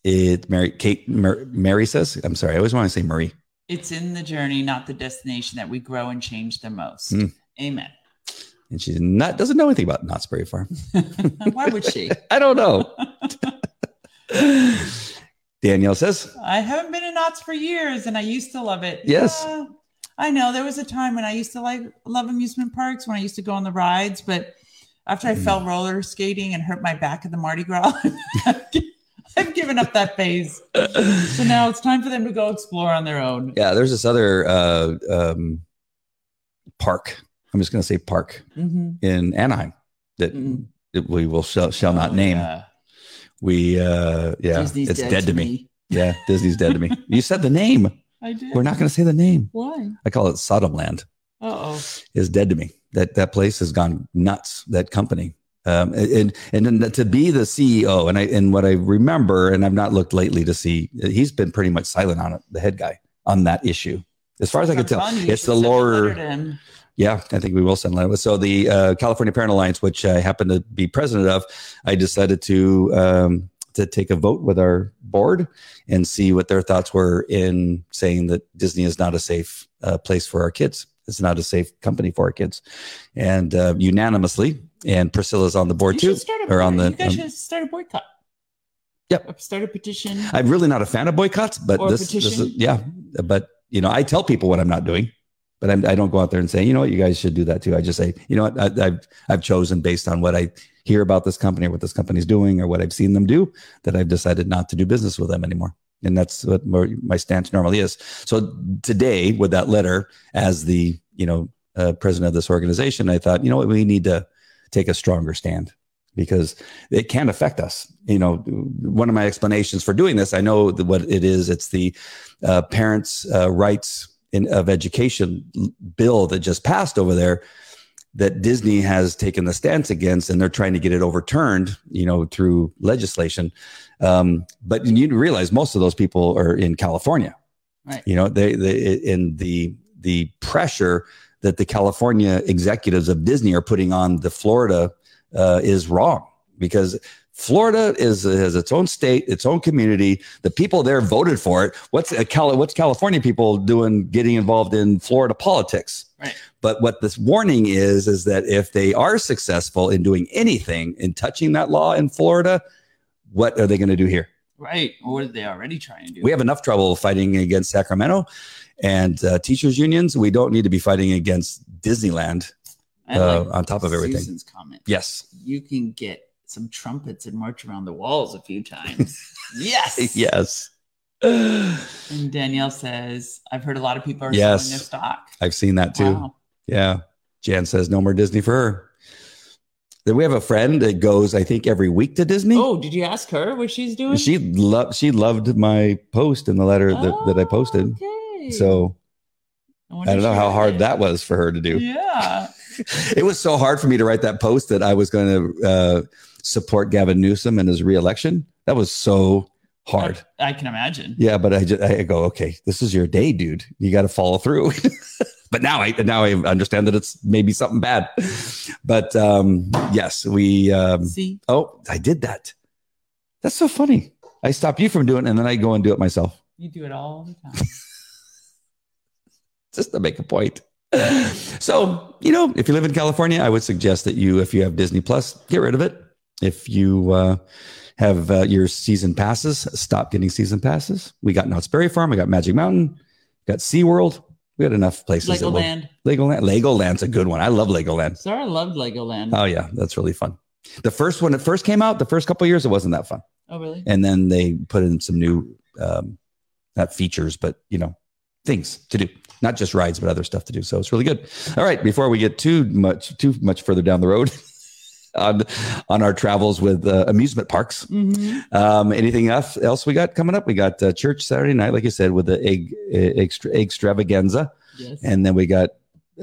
it, Mary, Kate, Mar- Mary says, I'm sorry. I always want to say Marie. It's in the journey, not the destination, that we grow and change the most. Mm. Amen. And she's not, doesn't know anything about Knott's Berry Farm. Why would she? I don't know. Danielle says, I haven't been in Knott's for years and I used to love it. Yes. Yeah. I know there was a time when I used to like love amusement parks, when I used to go on the rides, but after I mm. fell roller skating and hurt my back at the Mardi Gras, I've given up that phase. So now it's time for them to go explore on their own. Yeah. There's this other uh, um, park. I'm just going to say park mm-hmm. in Anaheim that, mm-hmm. that we will shall, shall not oh, name. Yeah. We, uh, yeah, Disney's it's dead, dead to me. me. Yeah. Disney's dead to me. You said the name. I did. We're not going to say the name. Why? I call it Sodom Land. Uh-oh. It's dead to me. That that place has gone nuts, that company. Um, and and then to be the C E O, and I and what I remember, and I've not looked lately to see, he's been pretty much silent on it, the head guy, on that issue. As far as I can tell, it's the Laura. Yeah, I think we will send letters. So the uh, California Parent Alliance, which I happen to be president of, I decided to um, to take a vote with our board and see what their thoughts were in saying that Disney is not a safe uh, place for our kids. It's not a safe company for our kids. And uh, unanimously, and Priscilla's on the board you too. Or on the, you guys um, should start a boycott. Yep. Start a petition. I'm really not a fan of boycotts, but this, this is, yeah. But, you know, I tell people what I'm not doing. But I'm, I don't go out there and say, you know what, you guys should do that too. I just say, you know what, I, I've I've chosen based on what I hear about this company or what this company's doing or what I've seen them do that I've decided not to do business with them anymore. And that's what my stance normally is. So today, with that letter as the you know uh, president of this organization, I thought, you know what, we need to take a stronger stand because it can affect us. You know, one of my explanations for doing this, I know what it is. It's the uh, parents' uh, rights. In, of education bill that just passed over there that Disney has taken the stance against, and they're trying to get it overturned, you know, through legislation. Um, but you realize most of those people are in California, right? You know, they, they in the the pressure that the California executives of Disney are putting on the Florida uh, is wrong because Florida is has its own state, its own community. The people there voted for it. What's a Cali- what's California people doing getting involved in Florida politics? Right. But what this warning is, is that if they are successful in doing anything in touching that law in Florida, what are they going to do here? Right. What are they already trying to do? We have enough trouble fighting against Sacramento and uh, teachers unions. We don't need to be fighting against Disneyland uh, like on top of everything. Susan's comment. Yes. You can get some trumpets and march around the walls a few times. Yes. Yes. And Danielle says, I've heard a lot of people are yes. selling their stock. I've seen that too. Wow. Yeah. Jan says no more Disney for her. Then we have a friend that goes, I think, every week to Disney. Oh, did you ask her what she's doing? She loved, she loved my post in the letter oh, that, that I posted. Okay. So I, I don't know how hard it. that was for her to do. Yeah. It was so hard for me to write that post that I was going to uh, support Gavin Newsom in his reelection. That was so hard. I, I can imagine. Yeah, but I just, I go, okay, this is your day, dude. You got to follow through. But now I now I understand that it's maybe something bad. But um, yes, we. Um, See? Oh, I did that. That's so funny. I stopped you from doing it, and then I go and do it myself. You do it all the time. Just to make a point. So, you know, if you live in California, I would suggest that you, if you have Disney Plus, get rid of it. If you uh, have uh, your season passes, stop getting season passes. We got Knott's Berry Farm. We got Magic Mountain. We got SeaWorld. We got enough places. Legoland. Will, Legoland. Legoland's a good one. I love Legoland. Sarah loved Legoland. Oh, yeah. That's really fun. The first one, it first came out, the first couple of years, it wasn't that fun. Oh, really? And then they put in some new, um, not features, but, you know, things to do. Not just rides, but other stuff to do. So it's really good. All right. Before we get too much, too much further down the road on, on our travels with uh, amusement parks, mm-hmm. um, anything else, else we got coming up? We got uh, church Saturday night, like you said, with the egg, egg Eggstravaganza. Yes. And then we got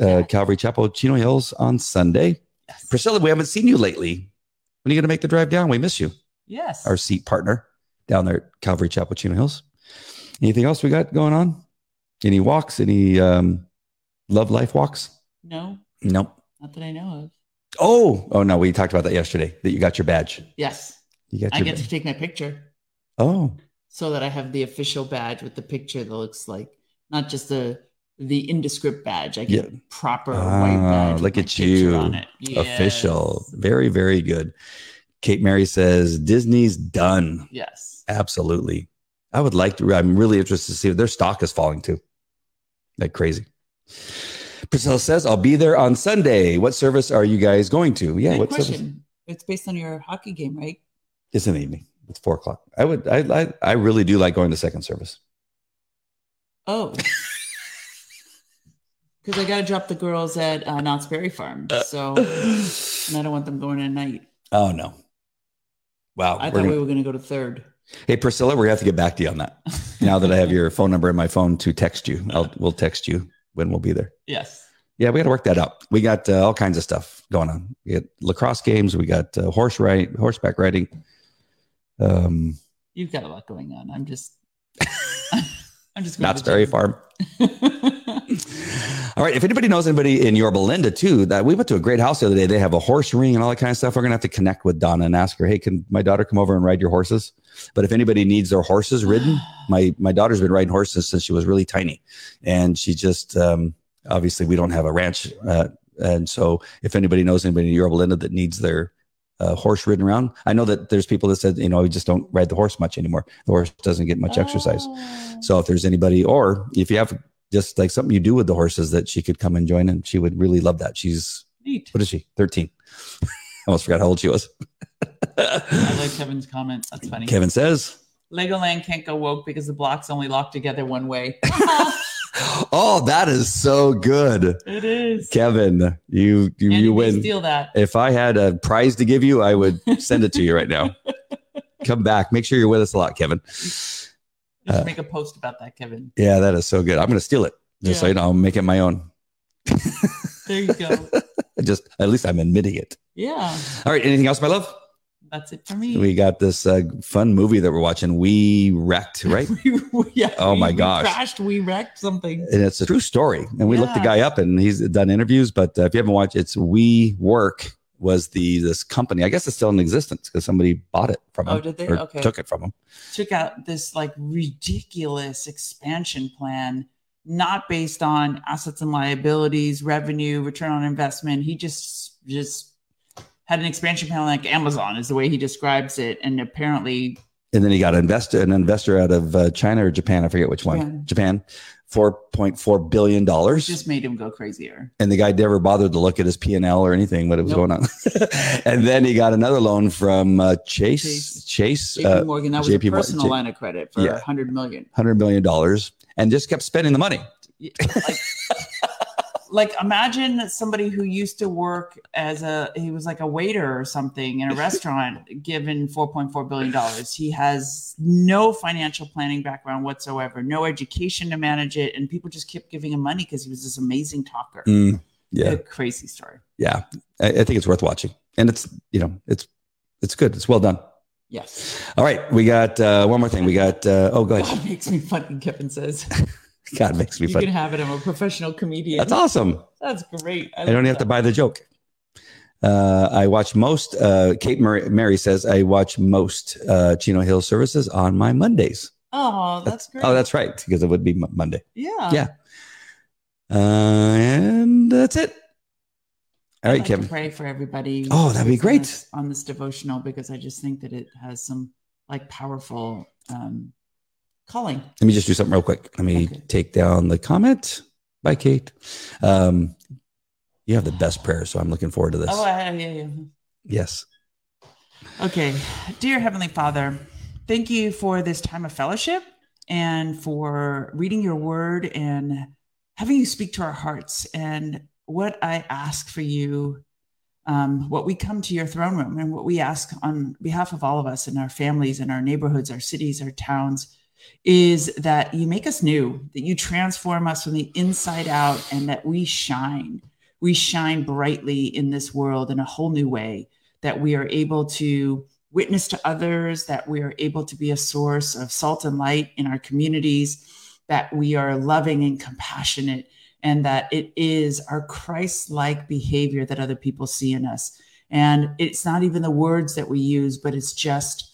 uh, Calvary Chapel, Chino Hills on Sunday. Yes. Priscilla, we haven't seen you lately. When are you going to make the drive down? We miss you. Yes. Our seat partner down there at Calvary Chapel, Chino Hills. Anything else we got going on? Any walks? Any um, love life walks? No. Nope. Not that I know of. Oh, oh no. We talked about that yesterday, that you got your badge. Yes. You got your I get ba- to take my picture. Oh. So that I have the official badge with the picture that looks like, not just the the indescript badge. I get yeah. a proper ah, white badge. Look at you. On it. Yes. Official. Very, very good. Kate Mary says, Disney's done. Yes. Absolutely. I would like to. I'm really interested to see if their stock is falling too. Like crazy. Priscilla says, I'll be there on Sunday. What service are you guys going to? Yeah, good what question. Service? It's based on your hockey game, right? It's in the evening. It's four o'clock. I would I I, I really do like going to second service. Oh. Because I gotta drop the girls at uh, Knott's Berry Farm. So and I don't want them going at night. Oh no. Wow. I thought gonna... we were gonna go to third. Hey, Priscilla, we're going to have to get back to you on that. Now that I have your phone number in my phone to text you, I'll, we'll text you when we'll be there. Yes. Yeah, we got to work that out. We got uh, all kinds of stuff going on. We got lacrosse games. We got uh, horse ride, horseback riding. Um, You've got a lot going on. I'm just... I'm just going Knott's Berry Farm. All right. If anybody knows anybody in Yorba Linda too, that we went to a great house the other day. They have a horse ring and all that kind of stuff. We're going to have to connect with Donna and ask her, hey, can my daughter come over and ride your horses? But if anybody needs their horses ridden, my, my daughter's been riding horses since she was really tiny. And she just, um, obviously we don't have a ranch. Uh, and so if anybody knows anybody in Yorba Linda that needs their uh, horse ridden around, I know that there's people that said, you know, we just don't ride the horse much anymore. The horse doesn't get much oh. exercise. So if there's anybody, or if you have just like something you do with the horses, that she could come and join, and she would really love that. She's, Neat. What is she? thirteen. I almost forgot how old she was. I like Kevin's comment. That's funny. Kevin says, Legoland can't go woke because the blocks only lock together one way. Oh, that is so good. It is. Kevin, you you, you win. Steal that. If I had a prize to give you, I would send it to you right now. Come back. Make sure you're with us a lot, Kevin. Just uh, make a post about that, Kevin. Yeah, that is so good. I'm going to steal it. Just yeah. so you know, I'll make it my own. There you go. Just at least I'm admitting it. Yeah. All right. Anything else, my love? That's it for me. We got this uh, fun movie that we're watching. We wrecked, right? we, yeah. Oh we, my gosh. We crashed. We wrecked something. And it's a true story. And we yeah. looked the guy up, and he's done interviews. But uh, if you haven't watched, it's We Work was the this company. I guess it's still in existence because somebody bought it from him. Oh, did they? Okay. Took it from him. Took out this like ridiculous expansion plan, not based on assets and liabilities, revenue, return on investment. He just just. had an expansion plan like Amazon is the way he describes it. And apparently... And then he got investor, an investor out of uh, China or Japan. I forget which one. Yeah. Japan. four point four billion dollars. It just made him go crazier. And the guy never bothered to look at his P and L or anything, what it was nope. going on. And then he got another loan from uh, Chase. Chase. Chase J P. Morgan. That was J P a personal J- line of credit for yeah. one hundred million dollars. one hundred million dollars. And just kept spending the money. Yeah, like- Like imagine somebody who used to work as a, he was like a waiter or something in a restaurant given four point four billion dollars. He has no financial planning background whatsoever, no education to manage it. And people just kept giving him money because he was this amazing talker. Mm, yeah. A crazy story. Yeah. I, I think it's worth watching. And it's, you know, it's, it's good. It's well done. Yes. All right. We got uh, one more thing. We got, uh, oh, go ahead. God makes me fucking Kevin says. God makes me you fun. You can have it. I'm a professional comedian. That's awesome. That's great. I, I don't even have to buy the joke. Uh, I watch most, uh, Kate Murray, Mary says, I watch most uh, Chino Hills services on my Mondays. Oh, that's, that's great. Oh, that's right. Because it would be m- Monday. Yeah. Yeah. Uh, and that's it. All I'd right, like Kevin. To pray for everybody. Oh, that'd be great. On this, on this devotional, because I just think that it has some like powerful... Um, calling. Let me just do something real quick. Let me okay. take down the comment. Bye, Kate. Um, you have the best prayer, so I'm looking forward to this. Oh, yeah, yeah. Yes. Okay. Dear Heavenly Father, thank you for this time of fellowship and for reading your word and having you speak to our hearts. And what I ask for you, um, what we come to your throne room and what we ask on behalf of all of us and our families and our neighborhoods, our cities, our towns, is that you make us new, that you transform us from the inside out, and that we shine. We shine brightly in this world in a whole new way, that we are able to witness to others, that we are able to be a source of salt and light in our communities, that we are loving and compassionate, and that it is our Christ-like behavior that other people see in us. And it's not even the words that we use, but it's just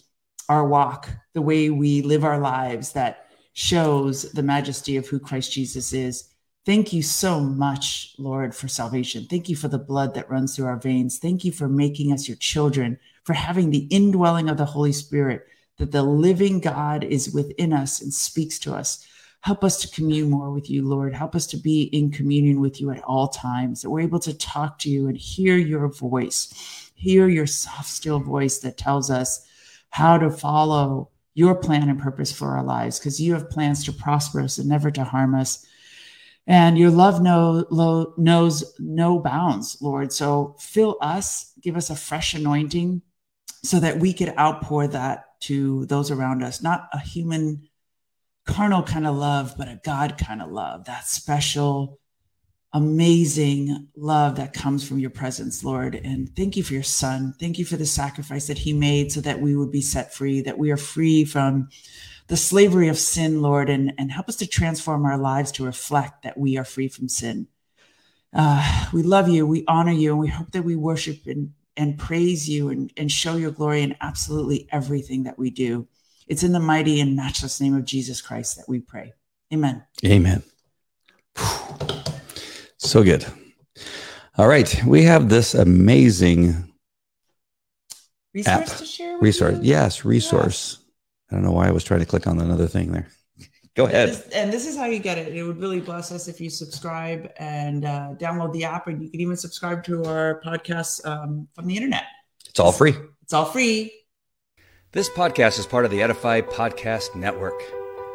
our walk, the way we live our lives, that shows the majesty of who Christ Jesus is. Thank you so much, Lord, for salvation. Thank you for the blood that runs through our veins. Thank you for making us your children, for having the indwelling of the Holy Spirit, that the living God is within us and speaks to us. Help us to commune more with you, Lord. Help us to be in communion with you at all times, that we're able to talk to you and hear your voice, hear your soft, still voice that tells us how to follow your plan and purpose for our lives, because you have plans to prosper us and never to harm us. And your love know, lo, knows no bounds, Lord. So fill us, give us a fresh anointing so that we could outpour that to those around us. Not a human carnal kind of love, but a God kind of love, that special, amazing love that comes from your presence, Lord. And thank you for your son. Thank you for the sacrifice that he made so that we would be set free, that we are free from the slavery of sin, Lord, and, and help us to transform our lives to reflect that we are free from sin. Uh, we love you. We honor you. And we hope that we worship and, and praise you and, and show your glory in absolutely everything that we do. It's in the mighty and matchless name of Jesus Christ that we pray. Amen. Amen. So good. All right. We have this amazing resource app. to share with Resource. You? Yes, resource. Yeah. I don't know why I was trying to click on another thing there. Go ahead. And this, and this is how you get it. It would really bless us if you subscribe and uh, download the app, and you can even subscribe to our podcasts um, from the internet. It's all free. It's all free. This podcast is part of the Edify Podcast Network.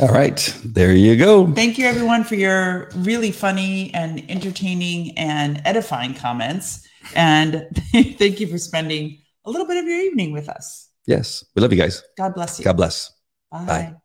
All right. There you go. Thank you, everyone, for your really funny and entertaining and edifying comments. And thank you for spending a little bit of your evening with us. Yes. We love you guys. God bless you. God bless. Bye. Bye.